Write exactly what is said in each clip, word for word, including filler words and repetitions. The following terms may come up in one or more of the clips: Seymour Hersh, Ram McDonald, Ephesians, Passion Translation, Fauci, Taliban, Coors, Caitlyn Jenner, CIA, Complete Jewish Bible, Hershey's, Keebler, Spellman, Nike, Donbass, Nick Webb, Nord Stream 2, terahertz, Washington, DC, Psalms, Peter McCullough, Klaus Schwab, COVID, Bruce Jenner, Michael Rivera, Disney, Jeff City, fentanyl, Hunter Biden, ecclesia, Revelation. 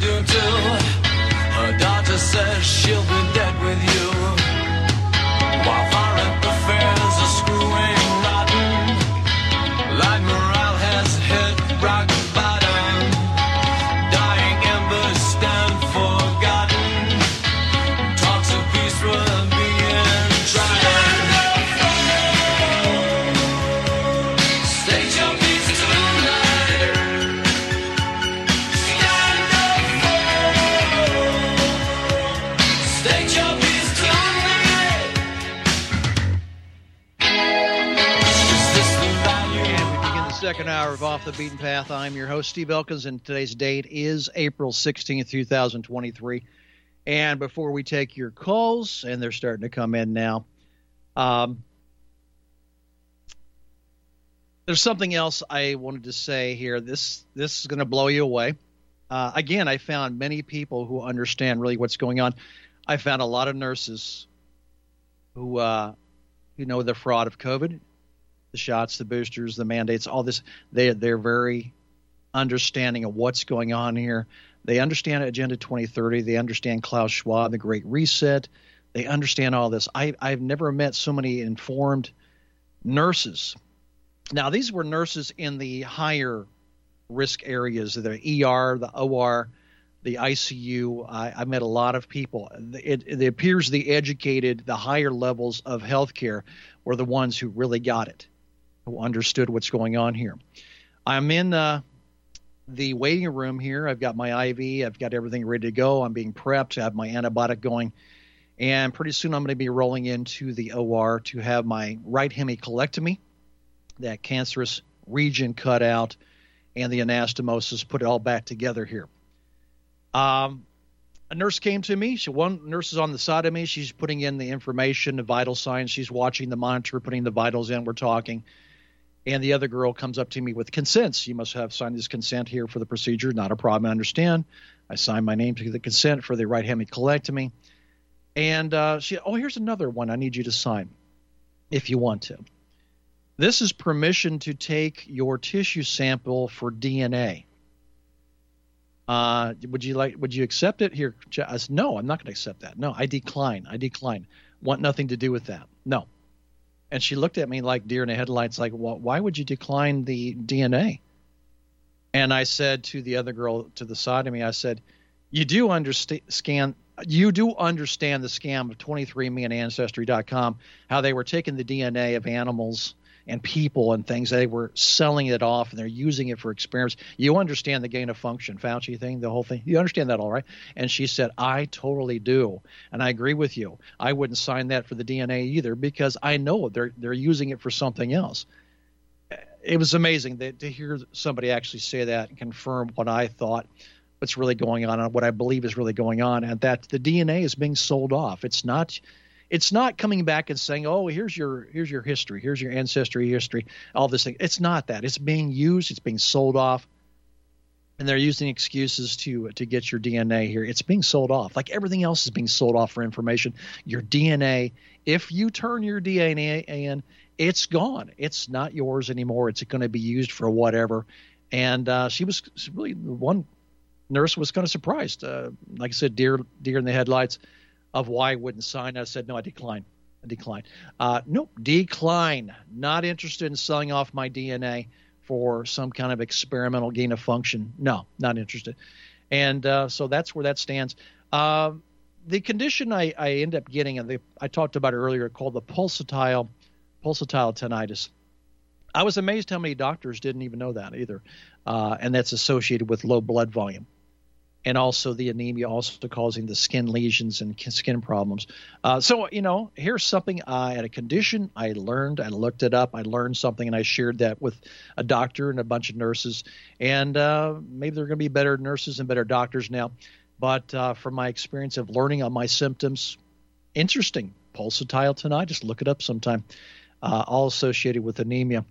doing too. Her daughter says she'll be dead with you. While foreign affairs are screwing rotten, life morale has hit rock bottom. Dying embers stand forgotten. Talks of peace were being tried. State your peace tonight. State your peace tonight. Is this the value? And we begin the second hour of Off the Beaten Path. I'm your host, Steve Elkins, and today's date is April sixteenth, two thousand twenty-three. And before we take your calls, and they're starting to come in now, um, there's something else I wanted to say here. This this is going to blow you away. Uh, again, I found many people who understand really what's going on. I found a lot of nurses who uh, who know the fraud of COVID, the shots, the boosters, the mandates, all this. They they're very understanding of what's going on here. They understand Agenda twenty thirty. They understand Klaus Schwab, the Great Reset. They understand all this. I I've never met so many informed nurses. Now, these were nurses in the higher risk areas, the E R, the O R, the I C U. I, I met a lot of people. It, it appears the educated, the higher levels of healthcare were the ones who really got it, who understood what's going on here. I'm in uh, the waiting room here. I've got my I V. I've got everything ready to go. I'm being prepped. I have my antibiotic going. And pretty soon I'm going to be rolling into the O R to have my right hemicolectomy, that cancerous region cut out, and the anastomosis, put it all back together here. Um, a nurse came to me. She, one nurse is on the side of me. She's putting in the information, the vital signs. She's watching the monitor, putting the vitals in. We're talking. And the other girl comes up to me with consents. You must have signed this consent here for the procedure. Not a problem. I understand. I signed my name to the consent for the right hemicolectomy. And uh, she, oh, here's another one I need you to sign if you want to. This is permission to take your tissue sample for D N A. Uh, would you like? Would you accept it here? I said, no, I'm not going to accept that. No, I decline. I decline. Want nothing to do with that. No. And she looked at me like deer in the headlights, like, well, why would you decline the D N A? And I said to the other girl to the side of me, I said, you do understand. Scan. You do understand the scam of twenty-three and me and ancestry dot com, how they were taking the D N A of animals and people and things. They were selling it off, and they're using it for experiments. You understand the gain of function Fauci thing, the whole thing. You understand that, all right? And she said, I totally do, and I agree with you. I wouldn't sign that for the D N A either, because I know they're they're using it for something else. It was amazing that, to hear somebody actually say that and confirm what I thought, what's really going on, and what I believe is really going on, and that the D N A is being sold off. It's not – It's not coming back and saying, oh, here's your here's your history, here's your ancestry history, all this thing. It's not that. It's being used. It's being sold off. And they're using excuses to to get your D N A here. It's being sold off. Like everything else is being sold off for information. Your D N A, if you turn your D N A in, it's gone. It's not yours anymore. It's going to be used for whatever. And uh, she was really – one nurse was kind of surprised. Uh, like I said, deer, deer in the headlights. Of why I wouldn't sign. I said, no, I decline. I decline. Uh, nope, decline. Not interested in selling off my D N A for some kind of experimental gain of function. No, not interested. And uh, so that's where that stands. Uh, the condition I, I end up getting, and the, I talked about it earlier, called the pulsatile, pulsatile tinnitus. I was amazed how many doctors didn't even know that either, uh, and that's associated with low blood volume. And also the anemia, also causing the skin lesions and skin problems. Uh, so, you know, here's something I had a condition. I learned, I looked it up, I learned something, and I shared that with a doctor and a bunch of nurses. And uh, maybe they're going to be better nurses and better doctors now. But uh, from my experience of learning on my symptoms, interesting. Pulsatile tinnitus, just look it up sometime. Uh, all associated with anemia.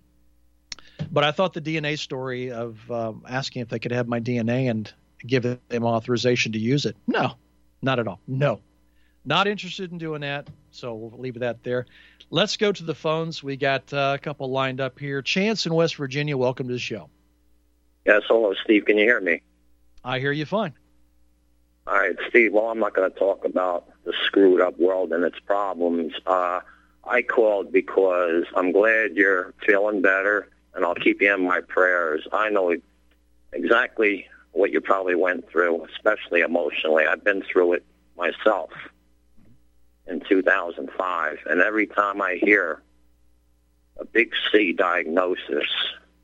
But I thought the D N A story of um, asking if they could have my D N A and give them authorization to use it. No, not at all. No, not interested in doing that. So we'll leave that there. Let's go to the phones. We got uh, a couple lined up here. Chance in West Virginia, welcome to the show. Yes, hello, Steve. Can you hear me? I hear you fine. All right, Steve, well, I'm not going to talk about the screwed up world and its problems. Uh, I called because I'm glad you're feeling better, and I'll keep you in my prayers. I know exactly what you probably went through, especially emotionally. I've been through it myself in two thousand five, and every time I hear a big C diagnosis,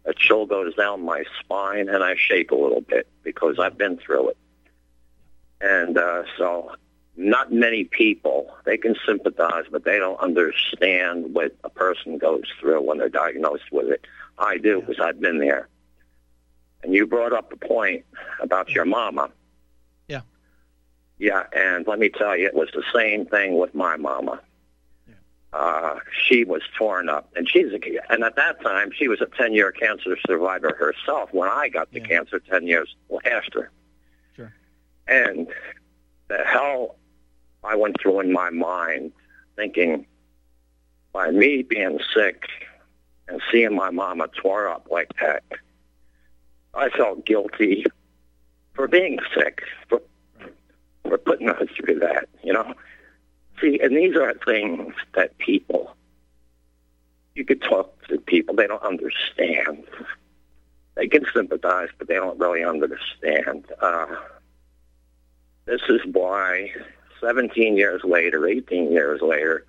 a chill goes down my spine, and I shake a little bit because I've been through it. And uh, so not many people, they can sympathize, but they don't understand what a person goes through when they're diagnosed with it. I do, because I've been there. And you brought up a point about your mama. Yeah. Yeah, and let me tell you, it was the same thing with my mama. Yeah. Uh, she was torn up, and she's a, and at that time, she was a ten-year cancer survivor herself when I got the yeah. cancer ten years after. Sure. And the hell I went through in my mind, thinking by me being sick and seeing my mama torn up like that, I felt guilty for being sick, for, for putting her through that, you know? See, and these are things that people, you could talk to people, they don't understand. They can sympathize, but they don't really understand. Uh, this is why seventeen years later, eighteen years later,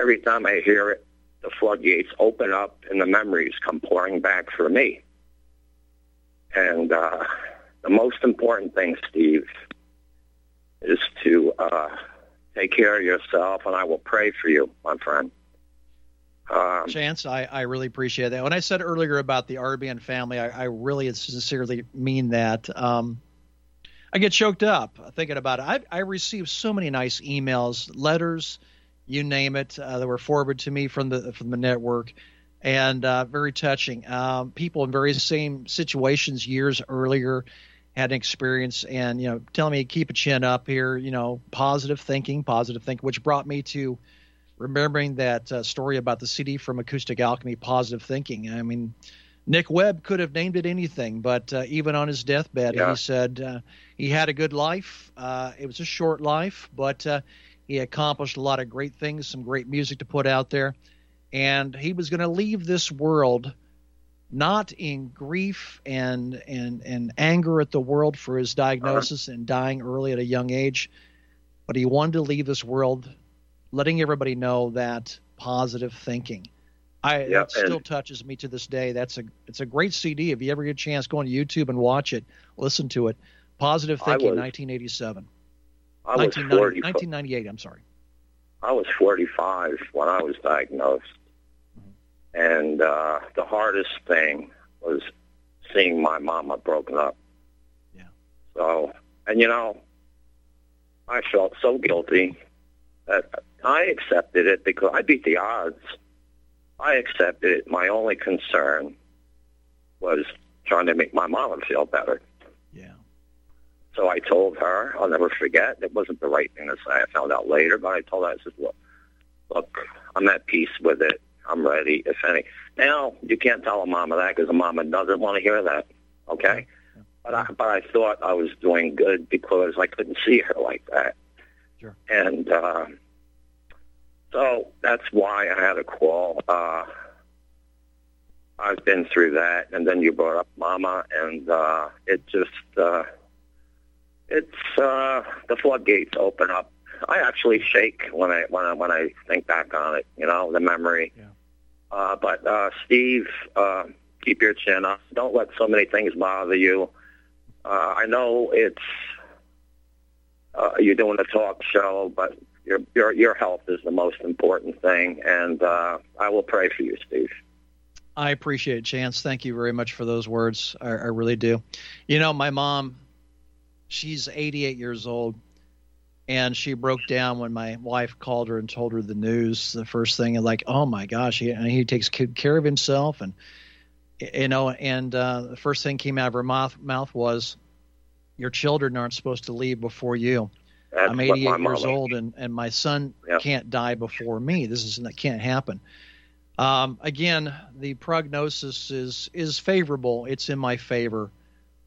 every time I hear it, the floodgates open up and the memories come pouring back for me. And uh, the most important thing, Steve, is to uh, take care of yourself, and I will pray for you, my friend. Um, Chance, I, I really appreciate that. When I said earlier about the R B N family, I, I really sincerely mean that. Um, I get choked up thinking about it. I, I received so many nice emails, letters, you name it, uh, that were forwarded to me from the from the network. And uh, very touching. Um, people in very same situations years earlier had an experience, and you know, telling me keep a chin up here. You know, positive thinking, positive thinking, which brought me to remembering that uh, story about the C D from Acoustic Alchemy, Positive Thinking. I mean, Nick Webb could have named it anything, but uh, even on his deathbed, yeah. he said uh, he had a good life. Uh, it was a short life, but uh, he accomplished a lot of great things, some great music to put out there. And he was going to leave this world not in grief and and and anger at the world for his diagnosis and dying early at a young age, but he wanted to leave this world letting everybody know that positive thinking. I yeah, it still touches me to this day. That's a it's a great C D. If you ever get a chance, go on YouTube and watch it, listen to it. Positive Thinking, nineteen eighty-seven. I was nineteen ninety-eight. I'm sorry. I was forty-five when I was diagnosed. And uh, the hardest thing was seeing my mama broken up. Yeah. So, and you know, I felt so guilty that I accepted it because I beat the odds. I accepted it. My only concern was trying to make my mama feel better. Yeah. So I told her, I'll never forget, it wasn't the right thing to say. I found out later, but I told her, I said, look, look, I'm at peace with it. I'm ready, if any. Now, you can't tell a mama that because a mama doesn't want to hear that, okay? Yeah. But I, but I thought I was doing good because I couldn't see her like that. Sure. And uh, so that's why I had a call. Uh, I've been through that, and then you brought up mama, and uh, it just, uh, it's, uh, the floodgates open up. I actually shake when I when I when I think back on it, you know, the memory. Yeah. Uh, but uh, Steve, uh, keep your chin up. Don't let so many things bother you. Uh, I know it's uh, you're doing a talk show, but your your your health is the most important thing, and uh, I will pray for you, Steve. I appreciate it, Chance. Thank you very much for those words. I, I really do. You know, my mom, she's eighty-eight years old. And she broke down when my wife called her and told her the news. The first thing, and like, oh my gosh, he, he takes good care of himself, and you know. And uh, the first thing came out of her mouth, mouth was, "Your children aren't supposed to leave before you. That's I'm eighty-eight years old, and, and my son yep. can't die before me. This is that can't happen." Um, again, the prognosis is is favorable. It's in my favor.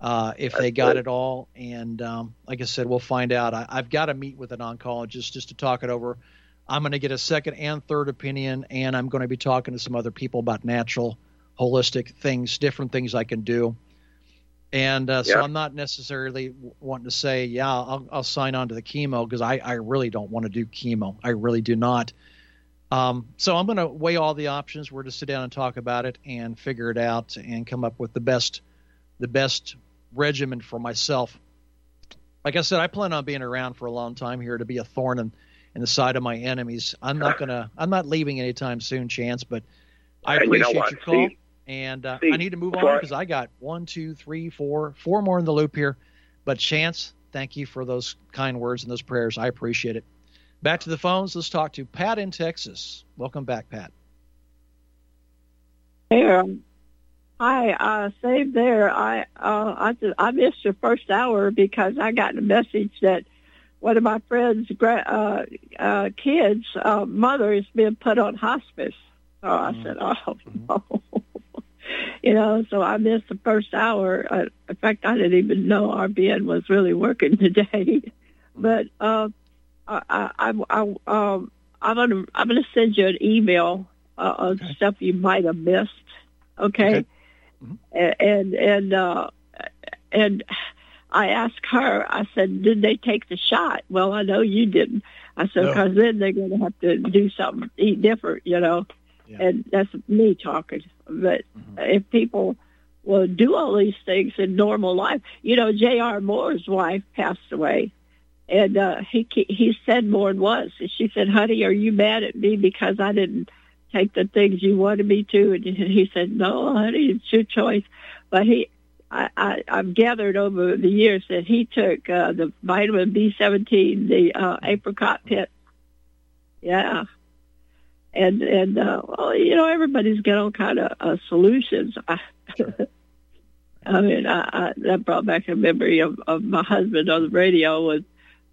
uh, if they got it all. And um, like I said, we'll find out. I, I've got to meet with an oncologist just to talk it over. I'm going to get a second and third opinion, and I'm going to be talking to some other people about natural, holistic things, different things I can do. And uh, so yeah. I'm not necessarily w- wanting to say, yeah, I'll, I'll sign on to the chemo, because I, I really don't want to do chemo. I really do not. Um, so I'm going to weigh all the options. We're to sit down and talk about it and figure it out and come up with the best, the best regimen for myself. Like I said, I plan on being around for a long time here to be a thorn in, in the side of my enemies. I'm not gonna, I'm not leaving anytime soon, Chance. But I and appreciate you know what, your call. Steve? And uh, Steve, I need to move on because I got one, two, three, four, four more in the loop here. But Chance, thank you for those kind words and those prayers. I appreciate it. Back to the phones. Let's talk to Pat in Texas. Welcome back, Pat. Hey, um, I uh, saved there. I uh, I th- I missed the first hour because I got a message that one of my friend's gra- uh, uh, kids' uh, mother is being put on hospice. So I mm-hmm. said, oh, no. You know, so I missed the first hour. I, in fact, I didn't even know R B N was really working today. But uh, I, I, I, um, I'm gonna, I'm gonna send you an email uh, on okay. stuff you might have missed. Okay. okay. Mm-hmm. And and uh, and I asked her. I said, "Did they take the shot?" Well, I know you didn't. I said, "Because no. then they're gonna have to do something, eat different," you know. Yeah. And that's me talking. But mm-hmm. if people will do all these things in normal life, you know, J R. Moore's wife passed away, and uh, he he said more than once. And she said, "Honey, are you mad at me because I didn't take the things you wanted me to?" And he said, "No, honey, it's your choice." But he, I, I, I've gathered over the years that he took uh, the vitamin B seventeen, the uh, apricot pit. Yeah. And, and uh, well, you know, everybody's got all kind of uh, solutions. I, I mean, I, I, that brought back a memory of, of my husband on the radio with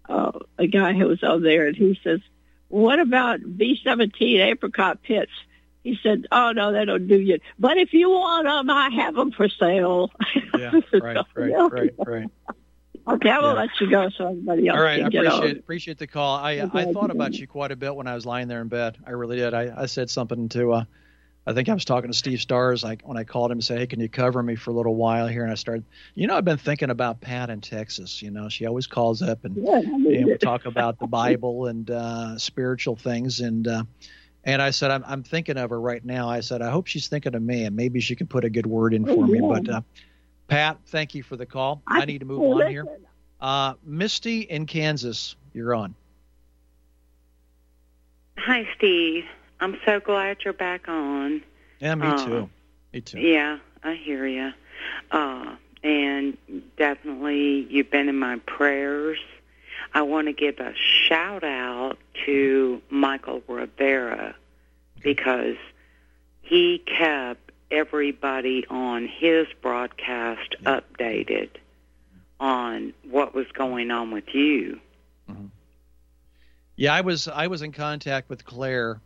uh, a guy who was on there, and he says, "What about B seventeen apricot pits?" He said, "Oh, no, they don't do yet. But if you want them, I have them for sale." Yeah, right, right, right, right. Okay, I will yeah. let you go so everybody else All right, can I get appreciate, on. All right, I appreciate the call. I uh, I thought about you quite a bit when I was lying there in bed. I really did. I, I said something to, uh, I think I was talking to Steve Stars like when I called him and said, "Hey, can you cover me for a little while here?" And I started, you know, I've been thinking about Pat in Texas. You know, she always calls up and, yeah, I mean, and we talk about the Bible and uh, spiritual things. And uh, and I said, I'm, I'm thinking of her right now. I said, I hope she's thinking of me, and maybe she can put a good word in for oh, me. Yeah. But uh, Pat, thank you for the call. I, I need to move on listen. here. Uh, Misty in Kansas, you're on. Hi, Steve. I'm so glad you're back on. Yeah, me uh, too. Me too. Yeah, I hear you. Uh, and definitely you've been in my prayers. I want to give a shout-out to Michael Rivera because he kept everybody on his broadcast yeah. updated on what was going on with you. Mm-hmm. Yeah, I was I was in contact with Claire,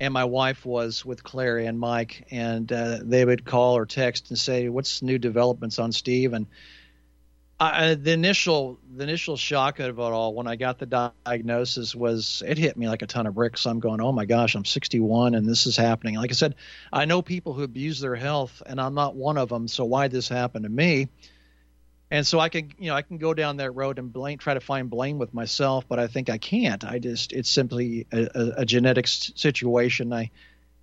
and my wife was with Claire and Mike, and uh, they would call or text and say, "What's new developments on Steve?" And I, the initial the initial shock of it all when I got the diagnosis was it hit me like a ton of bricks. I'm going, oh my gosh, I'm sixty-one and this is happening. Like I said, I know people who abuse their health, and I'm not one of them. So why this happened to me? And so I can, you know, I can go down that road and blame, try to find blame with myself, but I think I can't. I just, it's simply a, a, a genetic s- situation. I,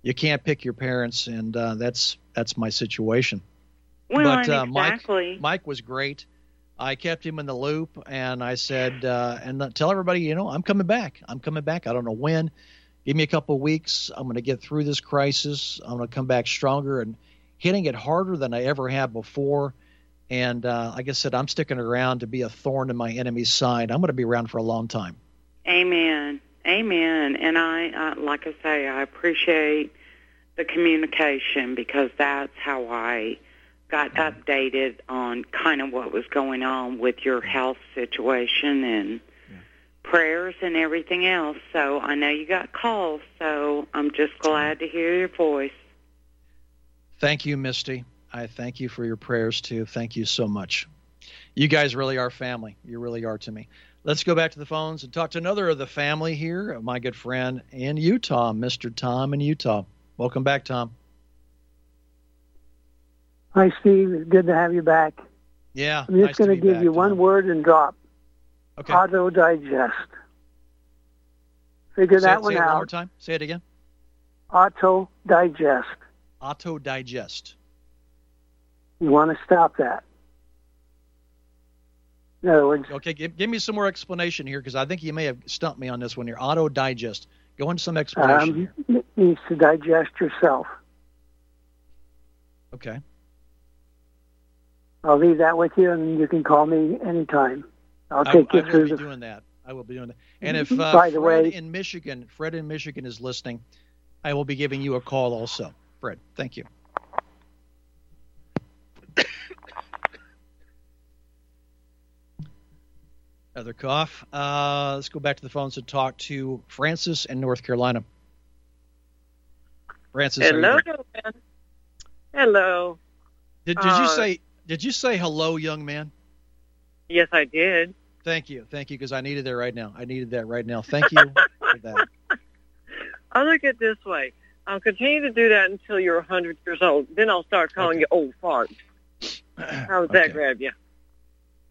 you can't pick your parents, and uh, that's that's my situation. Well, but uh, exactly. Mike, Mike was great. I kept him in the loop, and I said, uh, and tell everybody, you know, I'm coming back. I'm coming back. I don't know when. Give me a couple of weeks. I'm going to get through this crisis. I'm going to come back stronger and hitting it harder than I ever have before. And uh, like I said, I'm sticking around to be a thorn in my enemy's side. I'm going to be around for a long time. Amen. Amen. And I, uh, like I say, I appreciate the communication because that's how I got updated on kind of what was going on with your health situation and yeah. prayers and everything else. So I know you got calls, so I'm just glad to hear your voice. Thank you, Misty. I thank you for your prayers, too. Thank you so much. You guys really are family. You really are to me. Let's go back to the phones and talk to another of the family here, my good friend in Utah, Mister Tom in Utah. Welcome back, Tom. Hi, Steve. It's good to have you back. Yeah, I'm just nice going to give back, you Tom. One word and drop. Okay. Auto digest. Figure say that it, one say out. Say it one more time. Say it again. Auto digest. Auto digest. You want to stop that. In other words, okay, give, give me some more explanation here, because I think you may have stumped me on this one here. Auto digest. Go into some explanation. Um, it needs to digest yourself. Okay. I'll leave that with you, and you can call me anytime. I'll take I, you I through. I will be the... doing that. I will be doing that. And if uh, By the Fred way, in Michigan, Fred in Michigan is listening, I will be giving you a call also. Fred, thank you. Another cough. Uh, let's go back to the phones and talk to Francis in North Carolina. Francis, hello, young man. Hello. Did did uh, you say did you say hello, young man? Yes, I did. Thank you, thank you, because I needed that right now. I needed that right now. Thank you for that. I look at it this way. I'll continue to do that until you're one hundred years old. Then I'll start calling okay. you old fart. How does okay. that grab you?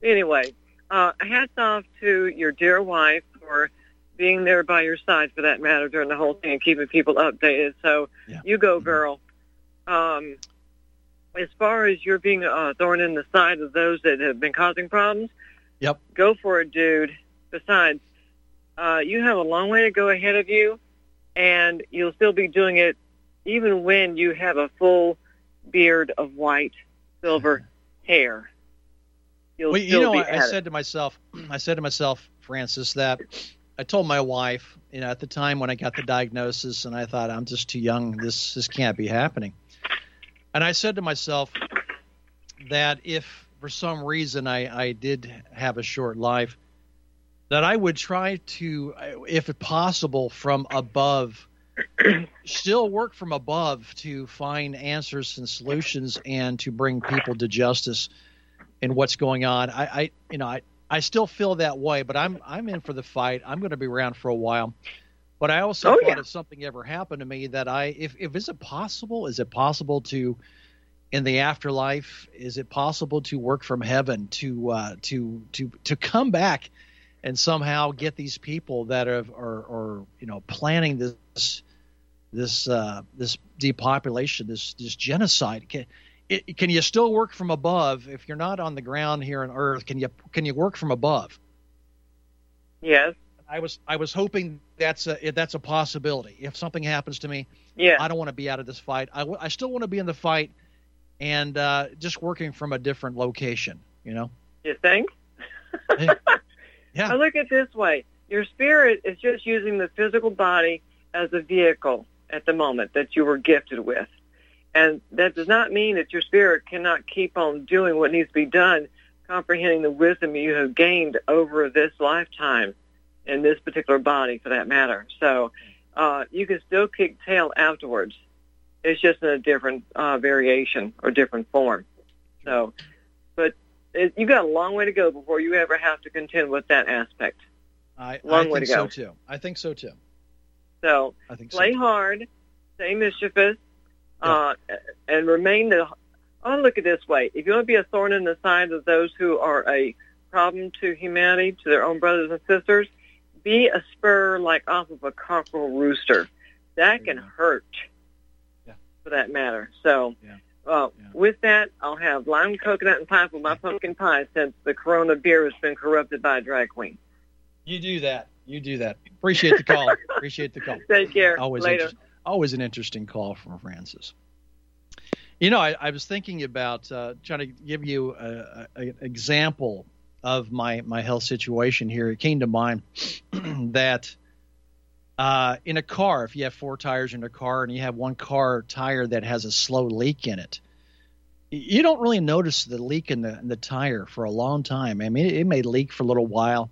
Anyway. Uh, hats off to your dear wife for being there by your side, for that matter, during the whole thing and keeping people updated. So yeah. you go, girl. Um, as far as you're being uh, thorn in the side of those that have been causing problems, yep. go for it, dude. Besides, uh, you have a long way to go ahead of you, and you'll still be doing it even when you have a full beard of white, silver hair. Well, you know, I, I said to myself, I said to myself, Francis, that I told my wife, you know, at the time when I got the diagnosis, and I thought, I'm just too young. This this can't be happening. And I said to myself that if for some reason I, I did have a short life, that I would try to, if possible, from above, still work from above to find answers and solutions and to bring people to justice. And what's going on? I, I, you know, I, I still feel that way, but I'm, I'm in for the fight. I'm going to be around for a while. But I also oh, thought yeah. if something ever happened to me, that I, if, if is it possible? Is it possible to, in the afterlife, is it possible to work from heaven to, uh, to, to, to come back, and somehow get these people that are, are, are you know, planning this, this, uh, this depopulation, this, this genocide? Can, It, can you still work from above if you're not on the ground here on Earth? Can you can you work from above? Yes. I was I was hoping that's a that's a possibility. If something happens to me, yeah. I don't want to be out of this fight. I, w- I still want to be in the fight, and uh, just working from a different location. You know. You think? yeah. yeah. I look at it this way: your spirit is just using the physical body as a vehicle at the moment that you were gifted with. And that does not mean that your spirit cannot keep on doing what needs to be done, comprehending the wisdom you have gained over this lifetime in this particular body, for that matter. So uh, you can still kick tail afterwards. It's just in a different uh, variation or different form. So, but it, you've got a long way to go before you ever have to contend with that aspect. I, long I way think to go. so, too. I think so, too. So I think play so hard, stay mischievous. Uh, and remain the. I'll look at it this way: if you want to be a thorn in the side of those who are a problem to humanity, to their own brothers and sisters, be a spur like off of a cockerel rooster. That can hurt, yeah. for that matter. So, yeah. Uh, yeah. with that, I'll have lime, coconut, and pie for my pumpkin pie, since the Corona beer has been corrupted by a drag queen. You do that. You do that. Appreciate the call. Appreciate the call. Take care. Always later. Always an interesting call from Francis. You know, I, I was thinking about uh, trying to give you an example of my, my health situation here. It came to mind that uh, in a car, if you have four tires in a car and you have one car tire that has a slow leak in it, you don't really notice the leak in the, in the tire for a long time. I mean, it, it may leak for a little while,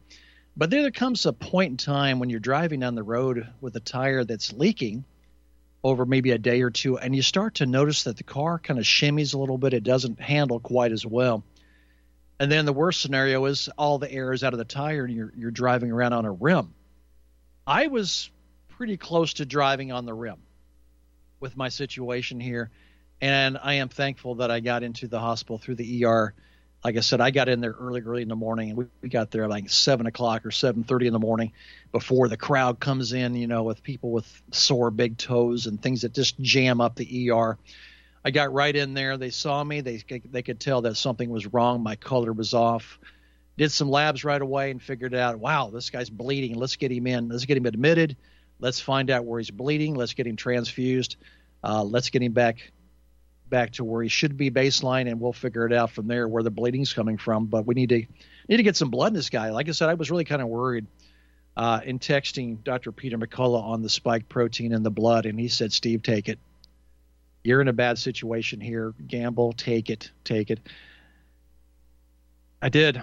but there comes a point in time when you're driving down the road with a tire that's leaking, over maybe a day or two, and you start to notice that the car kind of shimmies a little bit. It doesn't handle quite as well. And then the worst scenario is all the air is out of the tire and you're, you're driving around on a rim. I was pretty close to driving on the rim with my situation here, and I am thankful that I got into the hospital through the E R. Like I said, I got in there early, early in the morning, and we, we got there like seven o'clock or seven thirty in the morning before the crowd comes in, you know, with people with sore big toes and things that just jam up the E R. I got right in there. They saw me. They, they could tell that something was wrong. My color was off. Did some labs right away and figured out, wow, this guy's bleeding. Let's get him in. Let's get him admitted. Let's find out where he's bleeding. Let's get him transfused. Uh, let's get him back back to where he should be baseline, and we'll figure it out from there where the bleeding's coming from. But we need to need to get some blood in this guy. Like I said, I was really kind of worried uh, in texting Doctor Peter McCullough on the spike protein in the blood, and he said, Steve, take it. You're in a bad situation here. Gamble, take it, take it. I did.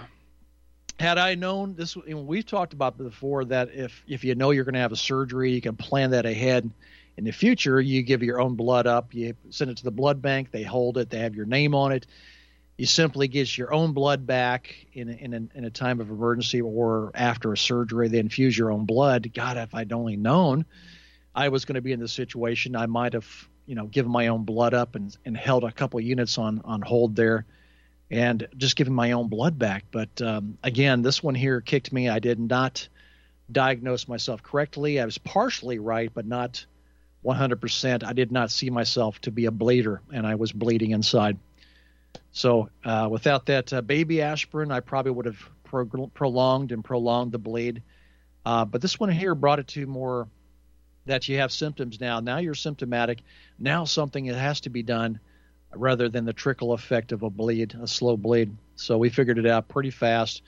Had I known this, and we've talked about before, that if, if you know you're going to have a surgery, you can plan that ahead. In the future, you give your own blood up. You send it to the blood bank. They hold it. They have your name on it. You simply get your own blood back in in, in, in a time of emergency or after a surgery. They infuse your own blood. God, if I'd only known I was going to be in this situation, I might have, you know, given my own blood up and, and held a couple of units on, on hold there and just giving my own blood back. But um, again, this one here kicked me. I did not diagnose myself correctly. I was partially right, but not one hundred percent. I did not see myself to be a bleeder, and I was bleeding inside. So uh, without that uh, baby aspirin, I probably would have pro- prolonged and prolonged the bleed. Uh, but this one here brought it to more that you have symptoms now. Now you're symptomatic. Now something has to be done rather than the trickle effect of a bleed, a slow bleed. So we figured it out pretty fast.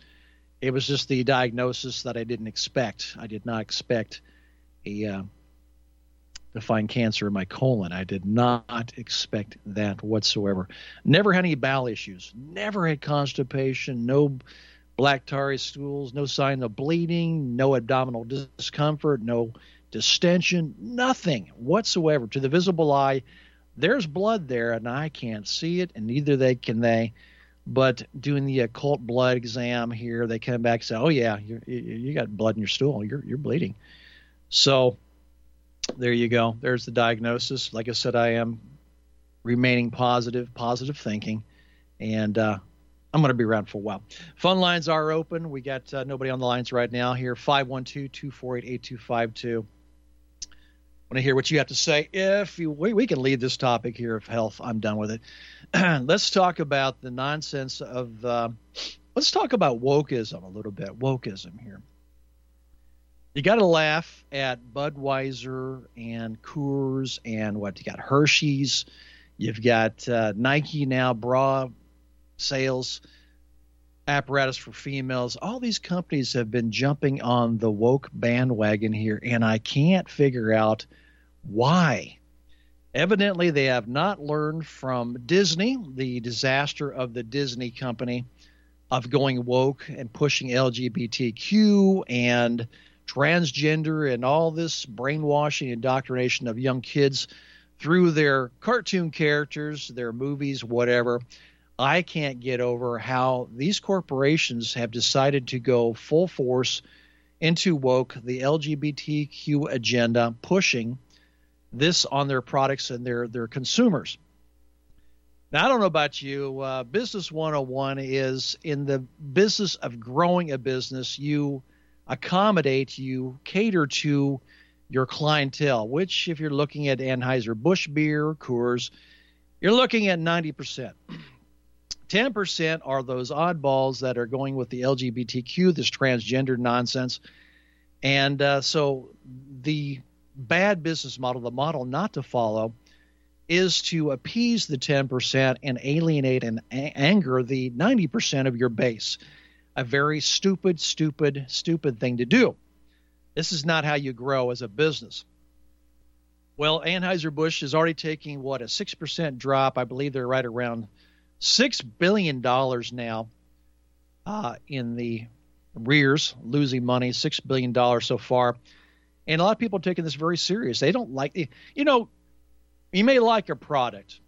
It was just the diagnosis that I didn't expect. I did not expect a uh, to find cancer in my colon. I did not expect that whatsoever. Never had any bowel issues. Never had constipation. No black tarry stools. No sign of bleeding. No abdominal discomfort. No distension, nothing whatsoever. To the visible eye, there's blood there, and I can't see it, and neither they can they. But doing the occult blood exam here, they come back and say, oh, yeah, you you got blood in your stool. You're, you're bleeding. So there you go. There's the diagnosis. Like I said, I am remaining positive, positive thinking, and uh, I'm going to be around for a while. Phone lines are open. We got uh, nobody on the lines right now here. five one two, two four eight, eight two five two. I want to hear what you have to say. If you, we, we can leave this topic here of health, I'm done with it. Let's talk about the nonsense of uh, – let's talk about wokeism a little bit, wokeism here. You got to laugh at Budweiser and Coors and what? You got Hershey's. You've got uh, Nike now, bra sales, apparatus for females. All these companies have been jumping on the woke bandwagon here, and I can't figure out why. Evidently, they have not learned from Disney, the disaster of the Disney company, of going woke and pushing L G B T Q and transgender and all this brainwashing and indoctrination of young kids through their cartoon characters, their movies, whatever. I can't get over how these corporations have decided to go full force into woke, the L G B T Q agenda, pushing this on their products and their, their consumers. Now, I don't know about you. Uh, business one oh one is in the business of growing a business. You accommodate, you cater to your clientele, which if you're looking at Anheuser-Busch beer, Coors, you're looking at ninety percent. ten percent are those oddballs that are going with the L G B T Q, this transgender nonsense. And uh, so the bad business model, the model not to follow, is to appease the ten percent and alienate and a- anger the ninety percent of your base. A very stupid, stupid, stupid thing to do. This is not how you grow as a business. Well, Anheuser-Busch is already taking, what, a six percent drop. I believe they're right around six billion dollars now uh, in the rears, losing money, six billion dollars so far. And a lot of people are taking this very serious. They don't like – you know, You may like a product,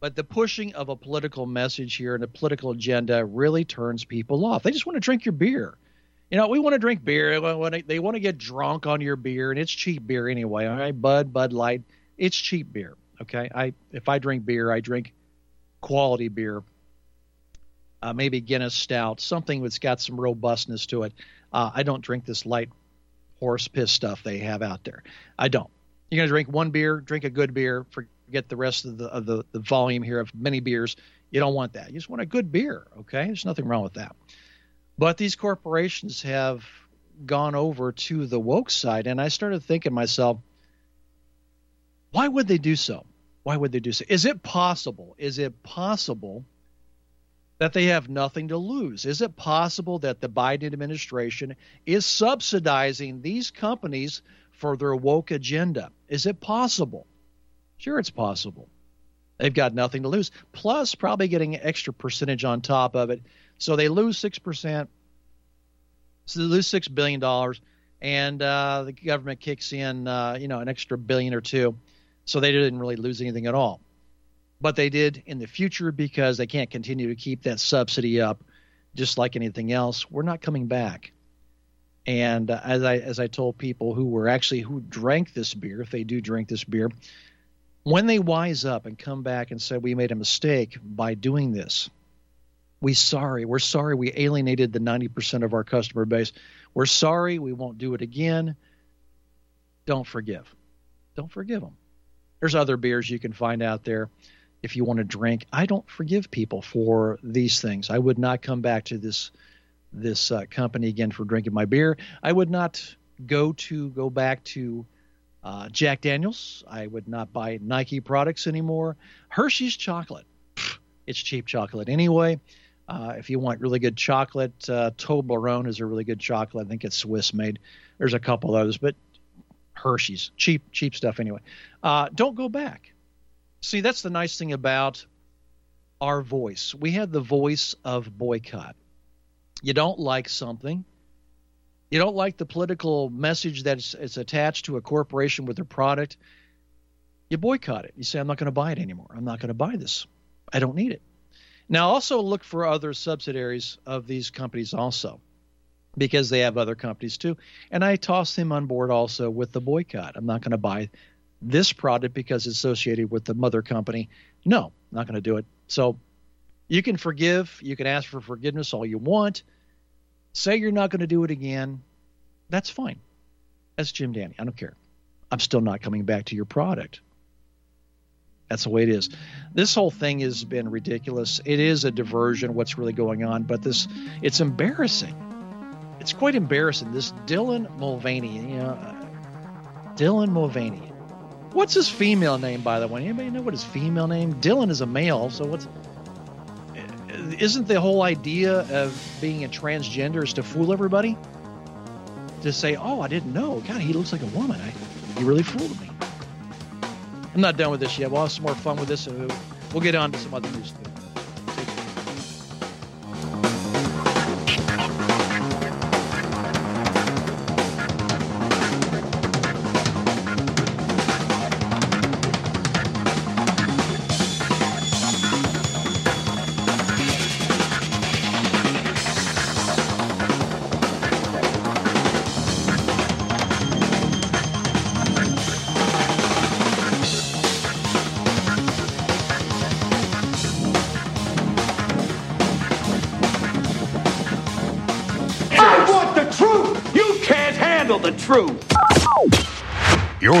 but the pushing of a political message here and a political agenda really turns people off. They just want to drink your beer. You know, we want to drink beer. They want to get drunk on your beer, and it's cheap beer anyway. All right, Bud, Bud Light, it's cheap beer. Okay, I if I drink beer, I drink quality beer, uh, maybe Guinness Stout, something that's got some robustness to it. Uh, I don't drink this light horse piss stuff they have out there. I don't. You're going to drink one beer, drink a good beer, forget the rest of the, of the the volume here of many beers. You don't want that. You just want a good beer, okay? There's nothing wrong with that. But these corporations have gone over to the woke side, and I started thinking to myself, why would they do so? Why would they do so? Is it possible? Is it possible that they have nothing to lose? Is it possible that the Biden administration is subsidizing these companies for their woke agenda? Is it possible? Sure, it's possible. They've got nothing to lose, plus probably getting an extra percentage on top of it. So they lose six percent, so they lose six billion dollars, and uh, the government kicks in uh, you know, an extra billion or two. So they didn't really lose anything at all. But they did in the future because they can't continue to keep that subsidy up. Just like anything else, we're not coming back. And uh, as I as I told people who were actually who drank this beer, if they do drink this beer, when they wise up and come back and say, we made a mistake by doing this, we sorry, we're sorry we alienated the ninety percent of our customer base. We're sorry, we won't do it again. Don't forgive. Don't forgive them. There's other beers you can find out there if you want to drink. I don't forgive people for these things. I would not come back to this this uh, company again for drinking my beer. I would not go to go back to uh, Jack Daniels. I would not buy Nike products anymore. Hershey's chocolate. Pfft, it's cheap chocolate anyway. Uh, if you want really good chocolate, uh, Toblerone is a really good chocolate. I think it's Swiss made. There's a couple of those, but Hershey's cheap cheap stuff anyway. Uh don't go back. See, that's the nice thing about our voice. We have the voice of boycott. You don't like something, you don't like the political message that's it's attached to a corporation with their product, you boycott it. You say, I'm not going to buy it anymore. I'm not going to buy this. I don't need it. Now also look for other subsidiaries of these companies also, because they have other companies too. And I toss them on board also with the boycott. I'm not going to buy this product because it's associated with the mother company. No, I'm not going to do it. So you can forgive. You can ask for forgiveness all you want. Say you're not going to do it again. That's fine. That's Jim Danny. I don't care. I'm still not coming back to your product. That's the way it is. This whole thing has been ridiculous. It is a diversion, what's really going on. But this, it's embarrassing. It's quite embarrassing. This Dylan Mulvaney, you know, uh, Dylan Mulvaney. What's his female name, by the way? Anybody know what his female name? Dylan is a male, so what's? Isn't the whole idea of being a transgender is to fool everybody? To say, oh, I didn't know. God, he looks like a woman. I, he really fooled me. I'm not done with this yet. We'll have some more fun with this, and we'll get on to some other news. You're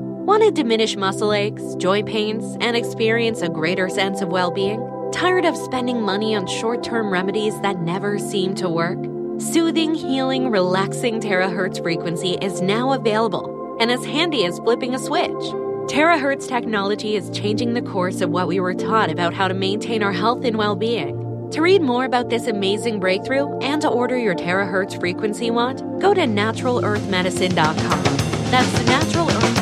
Want to diminish muscle aches, joint pains, and experience a greater sense of well-being? Tired of spending money on short-term remedies that never seem to work? Soothing, healing, relaxing terahertz frequency is now available and as handy as flipping a switch. Terahertz technology is changing the course of what we were taught about how to maintain our health and well-being. To read more about this amazing breakthrough and to order your terahertz frequency wand, go to natural earth medicine dot com. That's the Natural Earth Medicine.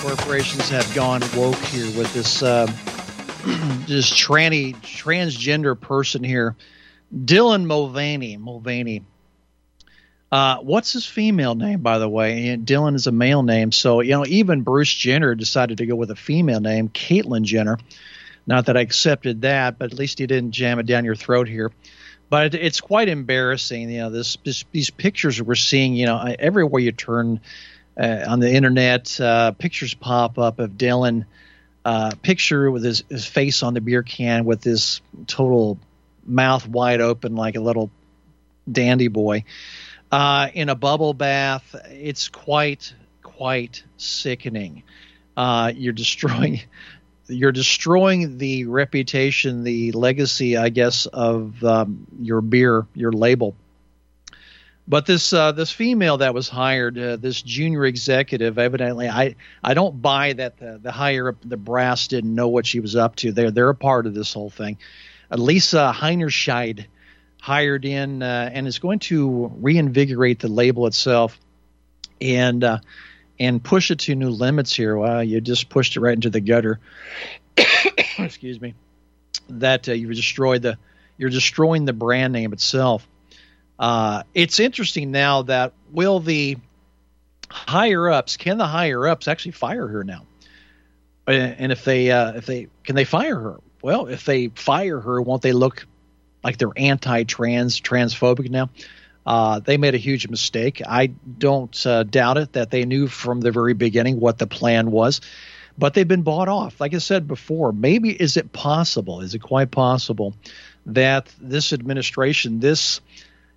Corporations have gone woke here with this uh, this tranny transgender person here, Dylan Mulvaney. Mulvaney. Uh, what's his female name, by the way? And Dylan is a male name, so you know even Bruce Jenner decided to go with a female name, Caitlyn Jenner. Not that I accepted that, but at least he didn't jam it down your throat here. But it, it's quite embarrassing, you know. This, this these pictures we're seeing, you know, everywhere you turn. Uh, on the internet, uh, pictures pop up of Dylan, uh, picture with his, his face on the beer can with his total mouth wide open like a little dandy boy uh, in a bubble bath. It's quite, quite sickening. Uh, you're destroying, you're destroying the reputation, the legacy, I guess, of um, your beer, your label. But this uh, this female that was hired, uh, this junior executive, evidently, I, I don't buy that the, the higher up the brass didn't know what she was up to. They're they're a part of this whole thing. Uh, Lisa Heinerscheid hired in uh, and is going to reinvigorate the label itself and uh, and push it to new limits here. Wow, you just pushed it right into the gutter. Excuse me. That uh, you destroyed the you're destroying the brand name itself. Uh, it's interesting now that will the higher-ups, can the higher-ups actually fire her now? And if they, uh, if they, can they fire her? Well, if they fire her, won't they look like they're anti-trans, transphobic now? Uh, they made a huge mistake. I don't uh, doubt it that they knew from the very beginning what the plan was, but they've been bought off. Like I said before, maybe is it possible, is it quite possible that this administration, this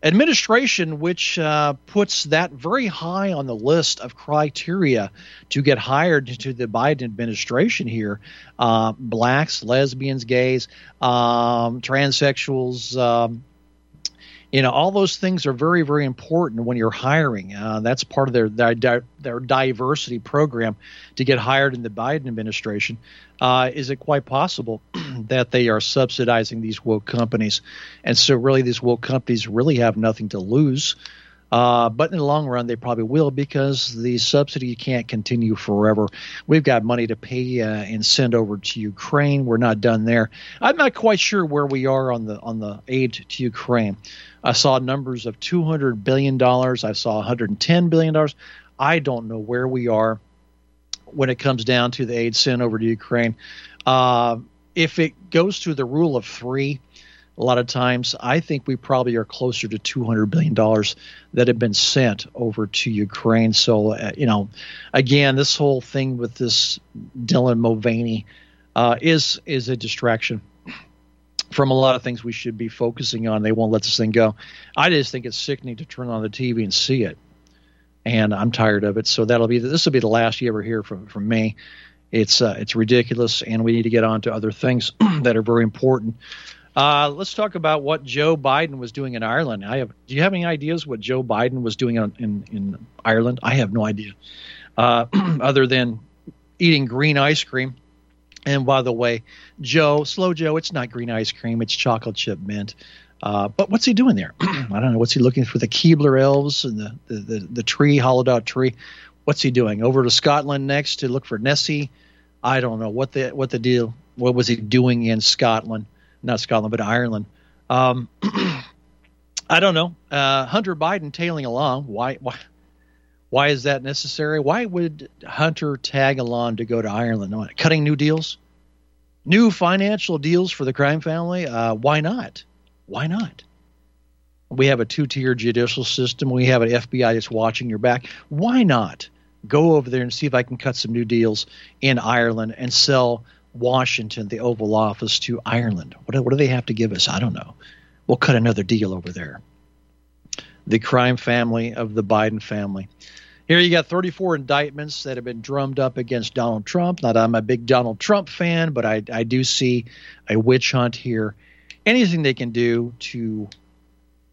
administration, which uh, puts that very high on the list of criteria to get hired to the Biden administration here, uh, blacks, lesbians, gays, um, transsexuals, um, You know, all those things are very, very important when you're hiring. Uh, that's part of their, their their diversity program to get hired in the Biden administration. Uh, is it quite possible that they are subsidizing these woke companies? And so really these woke companies really have nothing to lose. Uh, but in the long run, they probably will, because the subsidy can't continue forever. We've got money to pay uh, and send over to Ukraine. We're not done there. I'm not quite sure where we are on the on the aid to Ukraine. I saw numbers of two hundred billion dollars. I saw one hundred ten billion dollars. I don't know where we are when it comes down to the aid sent over to Ukraine. Uh, if it goes to the rule of three, a lot of times, I think we probably are closer to two hundred billion dollars that have been sent over to Ukraine. So, uh, you know, again, this whole thing with this Dylan Mulvaney uh, is is a distraction from a lot of things we should be focusing on. They won't let this thing go. I just think it's sickening to turn on the T V and see it, and I'm tired of it. So that'll be this will be the last you ever hear from from me. It's uh, it's ridiculous, and we need to get on to other things that are very important. Uh, let's talk about what Joe Biden was doing in Ireland. I have. Do you have any ideas what Joe Biden was doing on, in, in Ireland? I have no idea, uh, other than eating green ice cream. And by the way, Joe, slow Joe, it's not green ice cream. It's chocolate chip mint. Uh, but what's he doing there? I don't know. What's he looking for? The Keebler elves and the, the, the, the tree, hollowed out tree. What's he doing? Over to Scotland next to look for Nessie. I don't know what the what the deal. What was he doing in Scotland? Not Scotland, but Ireland. Um, I don't know. Uh, Hunter Biden tailing along. Why, why, why is that necessary? Why would Hunter tag along to go to Ireland? Cutting new deals, new financial deals for the crime family. Uh, why not? Why not? We have a two-tier judicial system. We have an F B I that's watching your back. Why not go over there and see if I can cut some new deals in Ireland and sell Washington, the Oval Office, to Ireland? What, what do they have to give us? I don't know. We'll cut another deal over there. The crime family of the Biden family. Here you got thirty-four indictments that have been drummed up against Donald Trump. Not I'm a big Donald Trump fan, but I, I do see a witch hunt here. Anything they can do to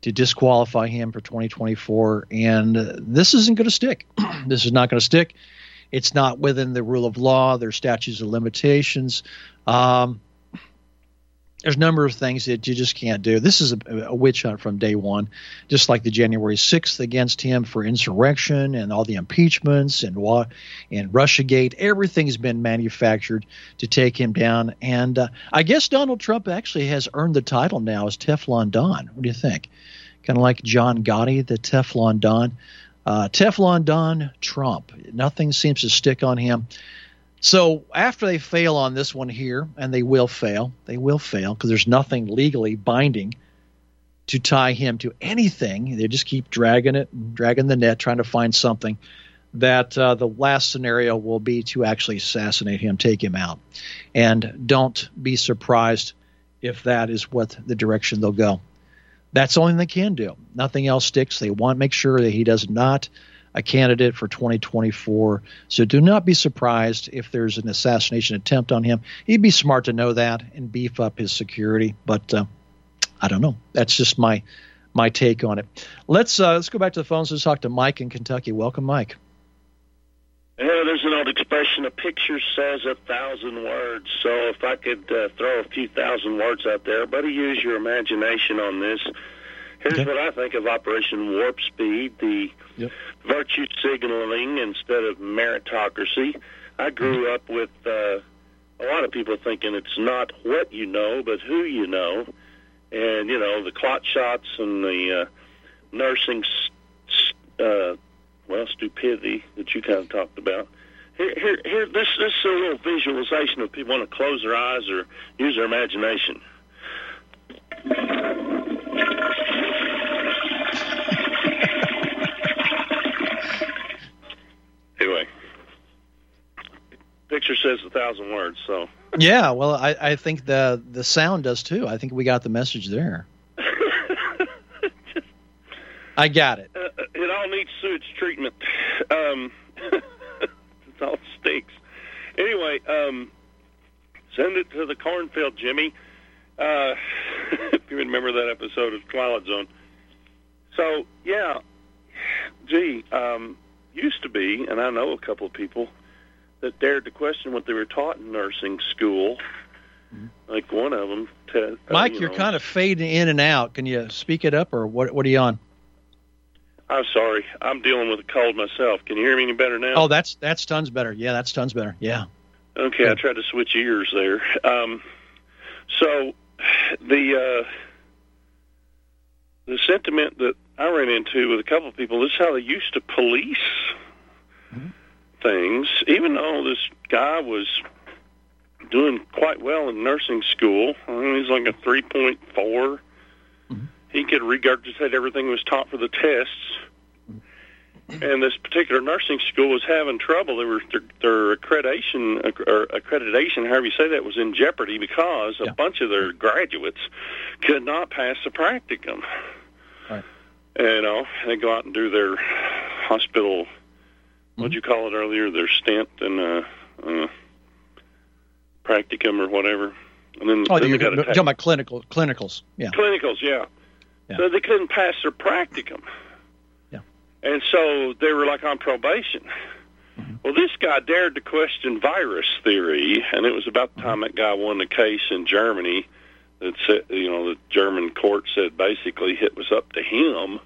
to disqualify him for twenty twenty-four. And uh, this isn't going to stick. This is not going to stick. It's not within the rule of law. There's statutes of limitations. Um, there's a number of things that you just can't do. This is a, a witch hunt from day one, just like the January sixth against him for insurrection and all the impeachments and, and Russiagate. Everything's been manufactured to take him down. And uh, I guess Donald Trump actually has earned the title now as Teflon Don. What do you think? Kind of like John Gotti, the Teflon Don. Uh, Teflon Don Trump. Nothing seems to stick on him. So after they fail on this one here, and they will fail, they will fail because there's nothing legally binding to tie him to anything. They just keep dragging it, dragging the net, trying to find something that uh, the last scenario will be to actually assassinate him, take him out. And don't be surprised if that is what the direction they'll go. That's the only thing they can do. Nothing else sticks. They want to make sure that he does not a candidate for twenty twenty-four. So do not be surprised if there's an assassination attempt on him. He'd be smart to know that and beef up his security. But uh, I don't know. That's just my my take on it. Let's uh, let's go back to the phones. Let's talk to Mike in Kentucky. Welcome, Mike. Yeah, there's an old expression, a picture says a thousand words. So if I could uh, throw a few thousand words out there, better use your imagination on this. Here's okay. What I think of Operation Warp Speed, the yep. virtue signaling instead of meritocracy. I grew up with uh, a lot of people thinking it's not what you know, but who you know. And, you know, the clot shots and the uh, nursing uh well, stupidity that you kind of talked about. Here, here, here this, this is a little visualization if people want to close their eyes or use their imagination. Anyway, picture says a thousand words. So yeah, well, I, I think the the sound does too. I think we got the message there. I got it. Uh, it all needs sewage treatment. Um, it all stinks. Anyway, um, send it to the cornfield, Jimmy. Uh, if you remember that episode of Twilight Zone. So, yeah, gee, um, used to be, and I know a couple of people that dared to question what they were taught in nursing school. Like one of them. To, Mike, uh, you you're know. kind of fading in and out. Can you speak it up, or what? What are you on? I'm sorry, I'm dealing with a cold myself. Can you hear me any better now? Oh, that's that's tons better. Yeah, that's tons better. Yeah. Okay, yeah. I tried to switch ears there. Um, so the uh, the sentiment that I ran into with a couple of people is how they used to police mm-hmm. things, even though this guy was doing quite well in nursing school. I mean, he's like a three point four. Mm-hmm. He could regurgitate everything was taught for the tests. Mm-hmm. And this particular nursing school was having trouble. They were, their, their accreditation, or accreditation, however you say that, was in jeopardy because yeah. a bunch of their graduates could not pass the practicum. Right. And, you know, they go out and do their hospital, mm-hmm. what'd you call it earlier, their stint and... Uh, uh, practicum or whatever, and then, oh, then you're talking about clinical, clinicals, yeah, clinicals, yeah. yeah. So they couldn't pass their practicum, yeah, and so they were like on probation. Mm-hmm. Well, this guy dared to question virus theory, and it was about the time mm-hmm. that guy won the case in Germany. That said, you know, the German court said basically it was up to him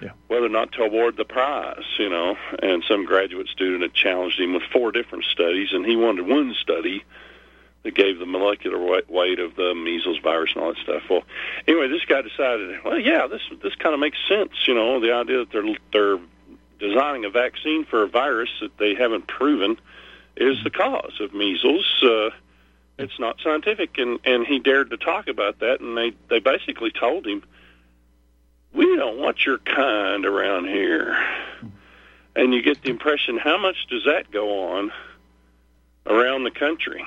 yeah. whether or not to award the prize, you know. And some graduate student had challenged him with four different studies, and he wanted one study that gave the molecular weight of the measles virus and all that stuff. Well, anyway, this guy decided, well, yeah, this this kind of makes sense, you know, the idea that they're they're designing a vaccine for a virus that they haven't proven is the cause of measles. Uh, it's not scientific, and, and he dared to talk about that, and they, they basically told him, we don't want your kind around here. And you get the impression, how much does that go on around the country?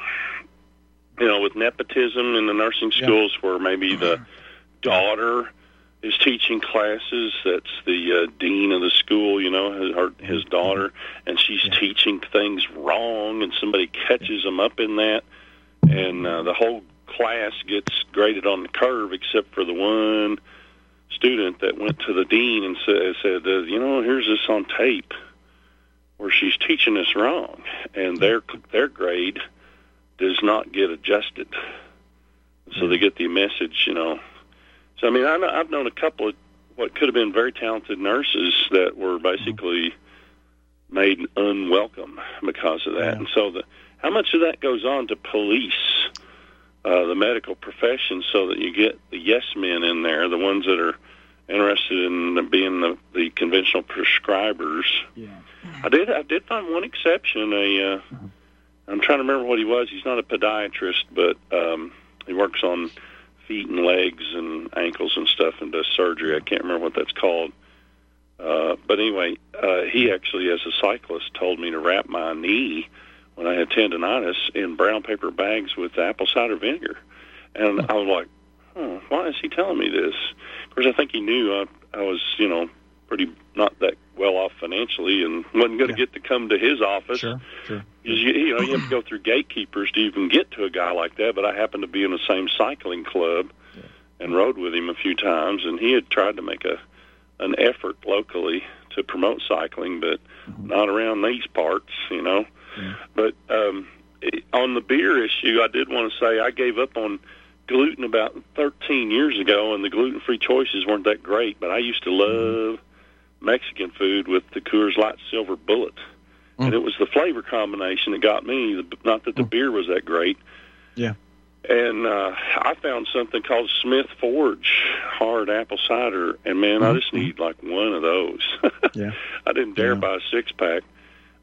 You know, with nepotism in the nursing schools yeah. where maybe the daughter is teaching classes, that's the uh, dean of the school, you know, his, her, his daughter, and she's yeah. teaching things wrong, and somebody catches them up in that, and uh, the whole class gets graded on the curve except for the one student that went to the dean and said, said uh, you know, here's this on tape where she's teaching us wrong, and their their grade does not get adjusted, so they get the message, you know. So I mean, I know, I've known a couple of what could have been very talented nurses that were basically made unwelcome because of that. Yeah. And so, the, how much of that goes on to police uh, the medical profession, so that you get the yes men in there, the ones that are interested in being the, the conventional prescribers. Yeah. I did, I did find one exception. A uh, I'm trying to remember what he was. He's not a podiatrist, but um, he works on feet and legs and ankles and stuff and does surgery. I can't remember what that's called. Uh, but anyway, uh, he actually, as a cyclist, told me to wrap my knee when I had tendonitis in brown paper bags with apple cider vinegar. And I was like, oh, why is he telling me this? Of course, I think he knew I, I was, you know, pretty not that well off financially, and wasn't going to yeah. get to come to his office. Sure, sure. You, you know, you have to go through gatekeepers to even get to a guy like that. But I happened to be in the same cycling club yeah. and rode with him a few times, and he had tried to make a an effort locally to promote cycling, but mm-hmm. not around these parts, you know. Yeah. But um, it, on the beer issue, I did want to say I gave up on gluten about thirteen years ago, and the gluten-free choices weren't that great, but I used to love Mexican food with the Coors Light Silver Bullet. Mm. And it was the flavor combination that got me, not that the mm. beer was that great. Yeah. And uh, I found something called Smith Forge hard apple cider, and, man, mm. I just need, like, one of those. yeah. I didn't dare yeah. buy a six-pack.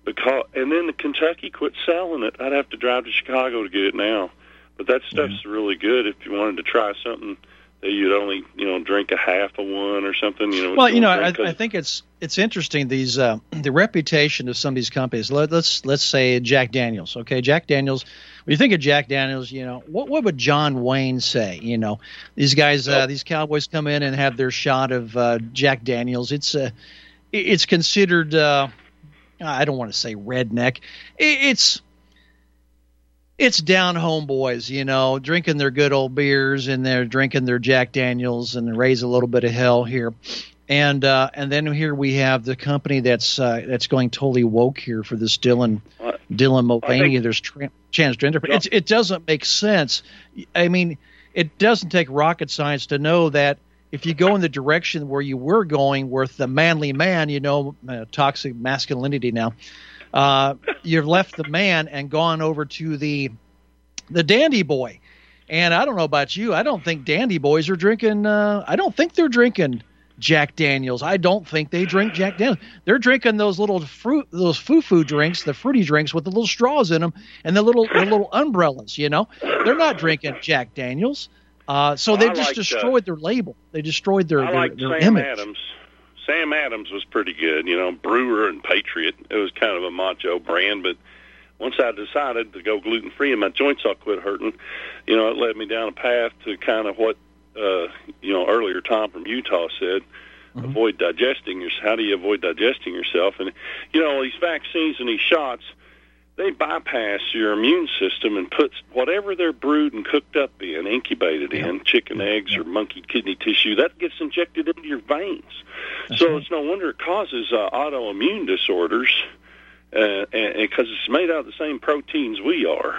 because. And then the Kentucky quit selling it. I'd have to drive to Chicago to get it now. But that stuff's yeah. really good if you wanted to try something that you'd only, you know, drink a half of one or something. You know, well, you know, I, I think it's it's interesting. These uh, the reputation of some of these companies. Let, let's let's say Jack Daniels. Okay, Jack Daniels. When you think of Jack Daniels, you know, what what would John Wayne say? You know, these guys, uh, these cowboys come in and have their shot of uh, Jack Daniels. It's uh, it's considered. Uh, I don't want to say redneck. It, it's It's down home boys, you know, drinking their good old beers, and they're drinking their Jack Daniels and raise a little bit of hell here. And uh, and then here we have the company that's uh, that's going totally woke here for this Dylan uh, Dylan Mulvaney. There's tra- transgender. Yeah. It, it doesn't make sense. I mean, it doesn't take rocket science to know that if you go in the direction where you were going with the manly man, you know, uh, toxic masculinity now, uh, you've left the man and gone over to the the dandy boy. And I don't know about you. I don't think dandy boys are drinking. Uh, I don't think they're drinking Jack Daniels. I don't think they drink Jack Daniels. They're drinking those little fruit, those foo-foo drinks, the fruity drinks with the little straws in them and the little the little umbrellas, you know. They're not drinking Jack Daniels. Uh, so they just liked, destroyed uh, their label. They destroyed their, I their, their Sam image. Adams. Sam Adams was pretty good, you know, brewer and patriot. It was kind of a macho brand, but once I decided to go gluten-free and my joints all quit hurting, you know, it led me down a path to kind of what Uh, you know, earlier Tom from Utah said, mm-hmm. avoid digesting yourself. How do you avoid digesting yourself? And, you know, these vaccines and these shots, they bypass your immune system and puts whatever they're brewed and cooked up in, incubated yeah. in, chicken eggs yeah. or monkey kidney tissue, that gets injected into your veins. That's so right. It's no wonder it causes uh, autoimmune disorders because uh, and, and it's made out of the same proteins we are.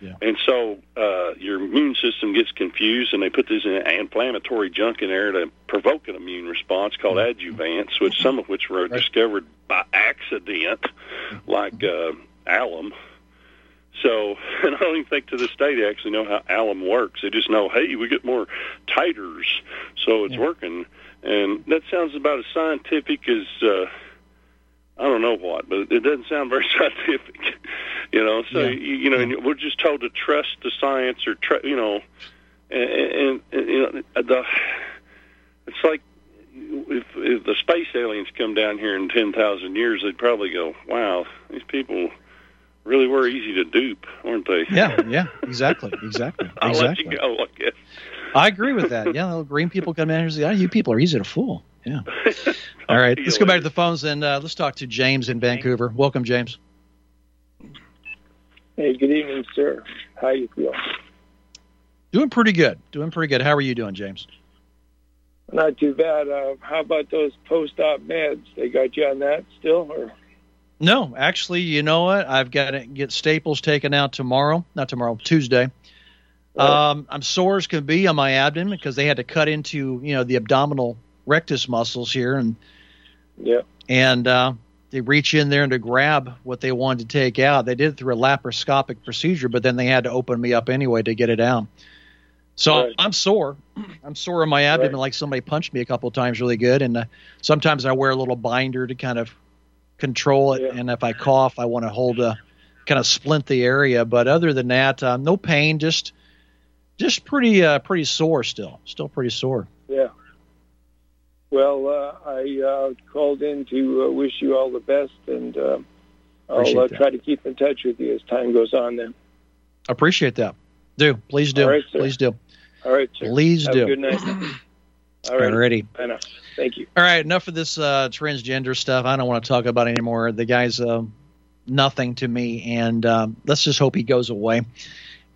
Yeah. And so uh, your immune system gets confused, and they put this inflammatory junk in there to provoke an immune response called adjuvants, which some of which were right. discovered by accident, like uh, alum. So, and I don't even think to this day they actually know how alum works. They just know, hey, we get more titers, so it's yeah. working. And that sounds about as scientific as... Uh, I don't know what, but it doesn't sound very scientific, you know. So yeah. you, you know, and we're just told to trust the science, or tr- you know, and, and, and you know, the it's like if, if the space aliens come down here in ten thousand years, they'd probably go, "Wow, these people really were easy to dupe, weren't they?" Yeah, yeah, exactly, exactly, I'll exactly. Let you go, I guess. I agree with that. Yeah, the green people come down here and say, oh, "You people are easy to fool." Yeah. All right. Let's go back to the phones and uh, let's talk to James in Vancouver. Welcome, James. Hey, good evening, sir. How you feel? Doing pretty good. Doing pretty good. How are you doing, James? Not too bad. Uh, how about those post-op meds? They got you on that still? Or? No, actually, you know what? I've got to get staples taken out tomorrow. Not tomorrow, Tuesday. Oh. Um, I'm sore as can be on my abdomen because they had to cut into, you know, the abdominal rectus muscles here, and yeah, and uh, they reach in there and to grab what they wanted to take out. They did it through a laparoscopic procedure, but then they had to open me up anyway to get it out. So right. I'm sore. I'm sore in my abdomen, right. like somebody punched me a couple of times really good, and uh, sometimes I wear a little binder to kind of control it, yeah. and if I cough, I want to hold a kind of splint the area. But other than that, uh, no pain, just just pretty uh, pretty sore still. Still pretty sore. Yeah. Well, uh, I uh, called in to uh, wish you all the best, and uh, I'll uh, try to keep in touch with you as time goes on then. Appreciate that. Do. Please do. All right, sir. Please do. All right, sir. Please Have do. Have a good night. All right. Alrighty. Enough. Thank you. All right, enough of this uh, transgender stuff. I don't want to talk about it anymore. The guy's uh, nothing to me, and um, let's just hope he goes away,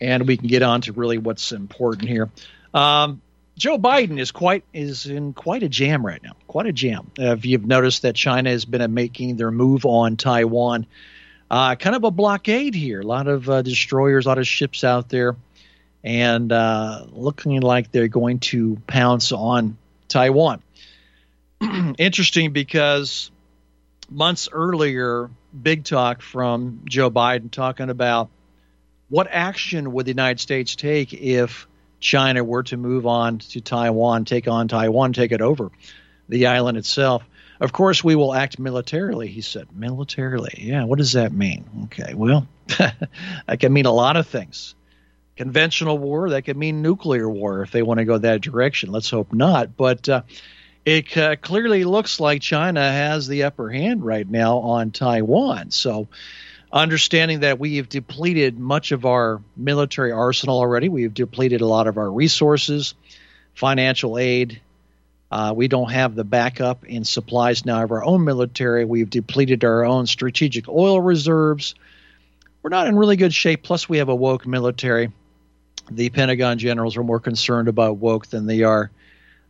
and we can get on to really what's important here. Um Joe Biden is quite is in quite a jam right now, quite a jam. Uh, if you've noticed that China has been making their move on Taiwan, uh, kind of a blockade here. A lot of uh, destroyers, a lot of ships out there, and uh, looking like they're going to pounce on Taiwan. Interesting, because months earlier, big talk from Joe Biden talking about what action would the United States take if China were to move on to Taiwan, take on Taiwan, take it over, the island itself. Of course, we will act militarily, he said. Militarily. Yeah, what does that mean? Okay, well, that can mean a lot of things. Conventional war, that could mean nuclear war if they want to go that direction. Let's hope not. But uh, it uh, clearly looks like China has the upper hand right now on Taiwan. So understanding that we've depleted much of our military arsenal already. We've depleted a lot of our resources, financial aid. Uh, we don't have the backup in supplies now of our own military. We've depleted our own strategic oil reserves. We're not in really good shape. Plus, we have a woke military. The Pentagon generals are more concerned about woke than they are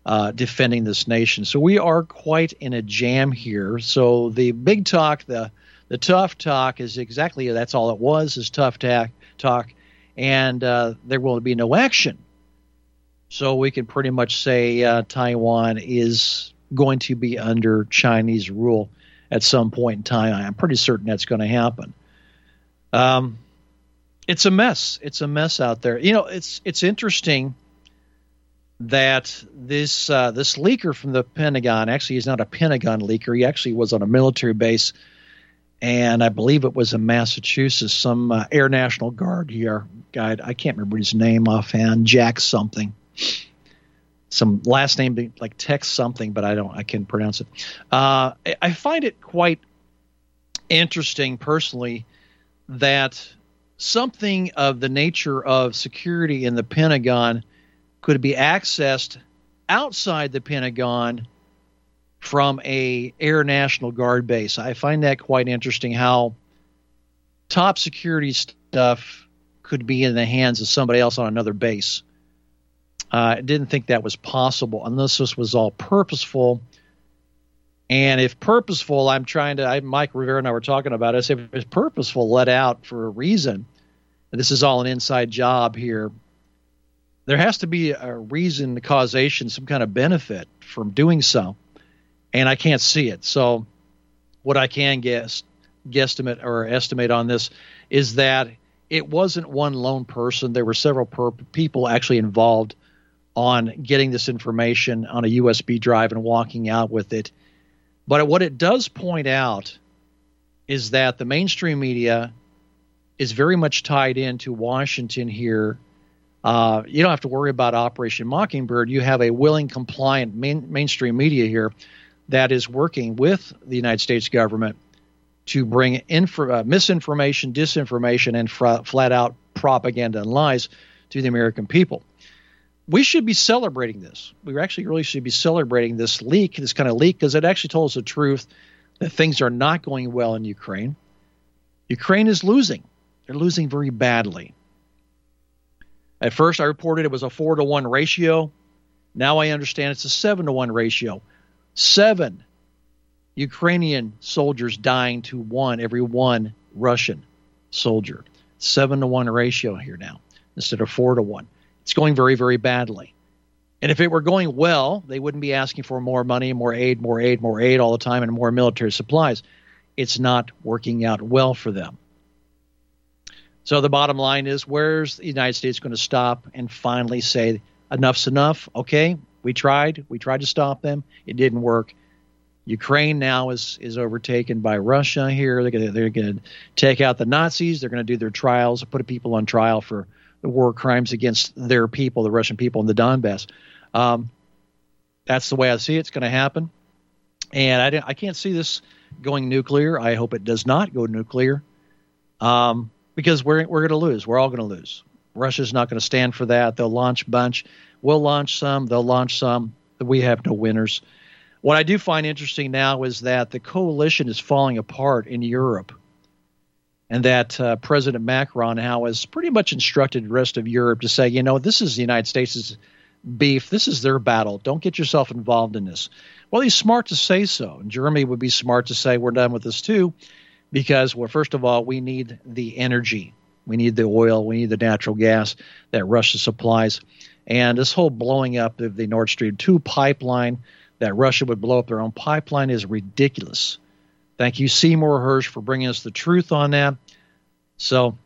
uh, defending this nation. So we are quite in a jam here. So the big talk, the the tough talk is exactly that's all it was is tough ta- talk, and uh, there will be no action. So we can pretty much say uh, Taiwan is going to be under Chinese rule at some point in time. I'm pretty certain that's going to happen. Um, it's a mess. It's a mess out there. You know, it's it's interesting that this uh, this leaker from the Pentagon, actually he's not a Pentagon leaker. He actually was on a military base, and I believe it was in Massachusetts, some uh, Air National Guard here. Guy, I can't remember his name offhand, Jack something. Some last name like Tex something, but I don't. I can't pronounce it. Uh, I find it quite interesting personally that something of the nature of security in the Pentagon could be accessed outside the Pentagon from a Air National Guard base. I find that quite interesting. How top security stuff could be in the hands of somebody else on another base. I uh, didn't think that was possible unless this was all purposeful. And if purposeful, I'm trying to – Mike Rivera and I were talking about it. I said if it's purposeful, let out for a reason. And this is all an inside job here. There has to be a reason, the causation, some kind of benefit from doing so. And I can't see it. So what I can guess, guesstimate or estimate on this is that it wasn't one lone person. There were several per- people actually involved on getting this information on a U S B drive and walking out with it. But what it does point out is that the mainstream media is very much tied into Washington here. Uh, you don't have to worry about Operation Mockingbird. You have a willing, compliant main- mainstream media here that is working with the United States government to bring inf- uh, misinformation, disinformation, and fr- flat-out propaganda and lies to the American people. We should be celebrating this. We actually really should be celebrating this leak, this kind of leak, because it actually told us the truth that things are not going well in Ukraine. Ukraine is losing. They're losing very badly. At first, I reported it was a four to one ratio. Now I understand it's a seven to one ratio. Seven Ukrainian soldiers dying to one, every one Russian soldier. seven to one ratio here now instead of four to one. It's going very, very badly. And if it were going well, they wouldn't be asking for more money, more aid, more aid, more aid all the time, and more military supplies. It's not working out well for them. So the bottom line is, where's the United States going to stop and finally say, enough's enough? Okay, we tried. We tried to stop them. It didn't work. Ukraine now is is overtaken by Russia here. They're going they're going to take out the Nazis. They're going to do their trials, put people on trial for the war crimes against their people, the Russian people in the Donbass. Um, that's the way I see it. It's going to happen. And I, don't, I can't see this going nuclear. I hope it does not go nuclear um, because we're, we're going to lose. We're all going to lose. Russia's not going to stand for that. They'll launch a bunch. We'll launch some. They'll launch some. We have no winners. What I do find interesting now is that the coalition is falling apart in Europe. And that uh, President Macron now has pretty much instructed the rest of Europe to say, you know, this is the United States' beef. This is their battle. Don't get yourself involved in this. Well, he's smart to say so. And Germany would be smart to say we're done with this too because, well, first of all, we need the energy. We need the oil. We need the natural gas that Russia supplies. And this whole blowing up of the Nord Stream two pipeline, that Russia would blow up their own pipeline, is ridiculous. Thank you, Seymour Hersh, for bringing us the truth on that. So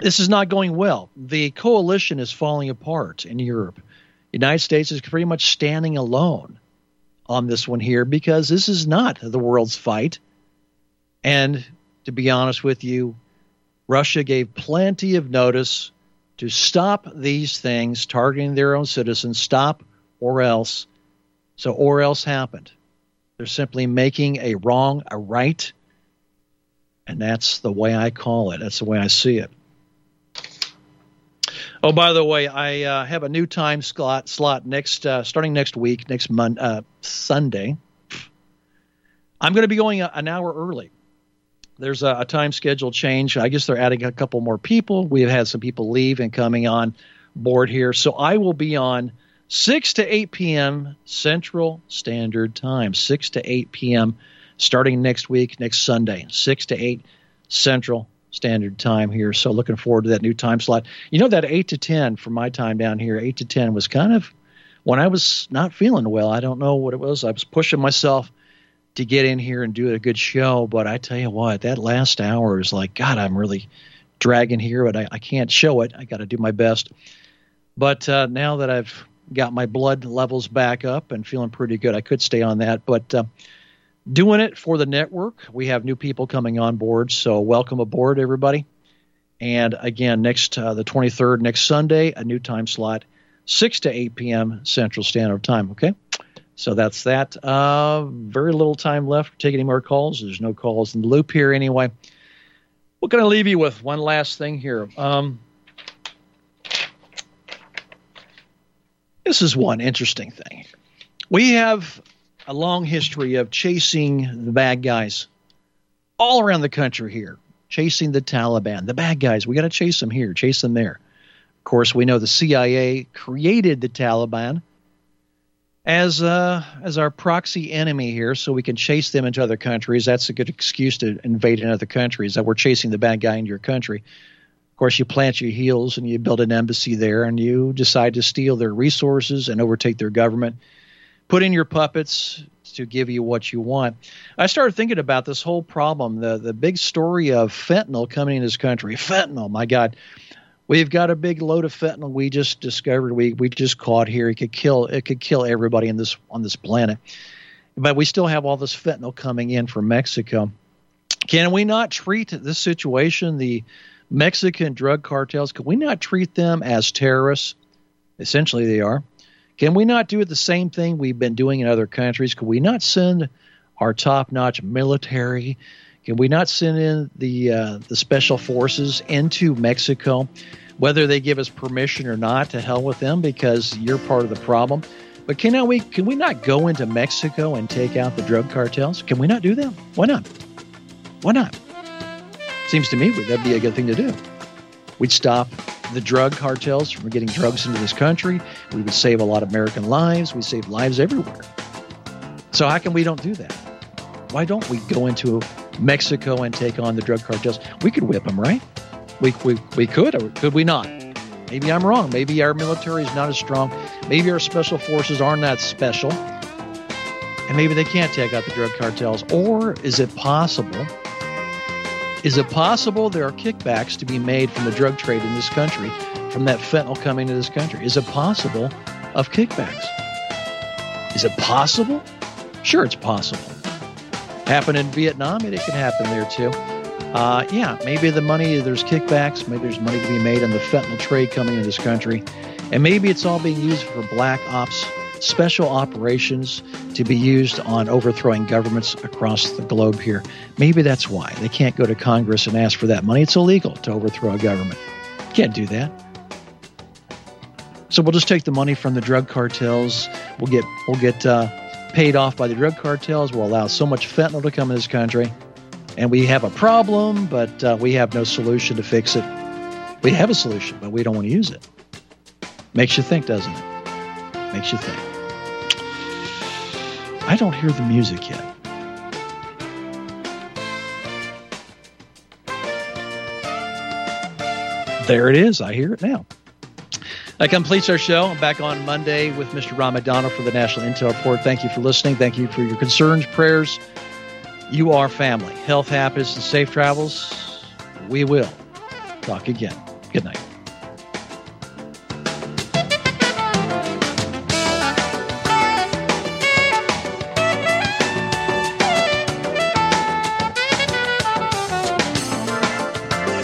this is not going well. The coalition is falling apart in Europe. The United States is pretty much standing alone on this one here because this is not the world's fight. And to be honest with you, Russia gave plenty of notice to stop these things, targeting their own citizens, stop or else. So or else happened. They're simply making a wrong a right, and that's the way I call it. That's the way I see it. Oh, by the way, I uh, have a new time slot, slot next, uh, starting next week, next mon- uh, Sunday. I'm going to be going a, an hour early. There's a, a time schedule change. I guess they're adding a couple more people. We've had some people leave and coming on board here. So I will be on six to eight p.m. Central Standard Time, six to eight p.m. starting next week, next Sunday, six to eight Central Standard Time here. So looking forward to that new time slot. You know, that eight to ten from my time down here, eight to ten was kind of when I was not feeling well. I don't know what it was. I was pushing myself to get in here and do a good show. But I tell you what, that last hour is like, God, I'm really dragging here, but I, I can't show it. I got to do my best. But uh, now that I've got my blood levels back up and feeling pretty good, I could stay on that. But uh, doing it for the network, we have new people coming on board. So welcome aboard, everybody. And again, next uh, the twenty-third, next Sunday, a new time slot, six to eight p.m. Central Standard Time. Okay. So that's that. Uh, very little time left to take any more calls. There's no calls in the loop here anyway. What can I leave you with? One last thing here. Um, this is one interesting thing. We have a long history of chasing the bad guys all around the country here, chasing the Taliban, the bad guys. We got to chase them here, chase them there. Of course, we know the C I A created the Taliban As uh, as our proxy enemy here, so we can chase them into other countries. That's a good excuse to invade another country, is that we're chasing the bad guy into your country. Of course, you plant your heels and you build an embassy there, and you decide to steal their resources and overtake their government, put in your puppets to give you what you want. I started thinking about this whole problem, the, the big story of fentanyl coming in this country. Fentanyl, my God. We've got a big load of fentanyl we just discovered. We we just caught here. It could kill it could kill everybody in this on this planet. But we still have all this fentanyl coming in from Mexico. Can we not treat this situation, the Mexican drug cartels, can we not treat them as terrorists? Essentially they are. Can we not do the same thing we've been doing in other countries? Can we not send our top-notch military? Can we not send in the uh, the special forces into Mexico, whether they give us permission or not? To hell with them, because you're part of the problem. But can we can we not go into Mexico and take out the drug cartels? Can we not do that? Why not? Why not? Seems to me that'd be a good thing to do. We'd stop the drug cartels from getting drugs into this country. We would save a lot of American lives. We save lives everywhere. So how can we don't do that? Why don't we go into Mexico and take on the drug cartels? We could whip them, right? We we we could, or could we not? Maybe I'm wrong. Maybe our military is not as strong. Maybe our special forces aren't that special. And maybe they can't take out the drug cartels. Or is it possible? Is it possible there are kickbacks to be made from the drug trade in this country, from that fentanyl coming to this country? Is it possible of kickbacks? Is it possible? Sure, it's possible. Happened in Vietnam, and it can happen there too. Uh, yeah, maybe the money, there's kickbacks, maybe there's money to be made on the fentanyl trade coming into this country. And maybe it's all being used for black ops, special operations to be used on overthrowing governments across the globe here. Maybe that's why they can't go to Congress and ask for that money. It's illegal to overthrow a government. Can't do that. So we'll just take the money from the drug cartels. We'll get, we'll get, uh, paid off by the drug cartels. Will allow so much fentanyl to come in this country, and we have a problem, but uh, we have no solution to fix it. We have a solution, but we don't want to use it. Makes you think, doesn't it? Makes you think. I don't hear the music yet. There it is. I hear it now. That completes our show. I'm back on Monday with Mister Ram McDonald for the National Intel Report. Thank you for listening. Thank you for your concerns, prayers. You are family. Health, happiness, and safe travels. We will talk again. Good night.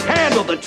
Handle the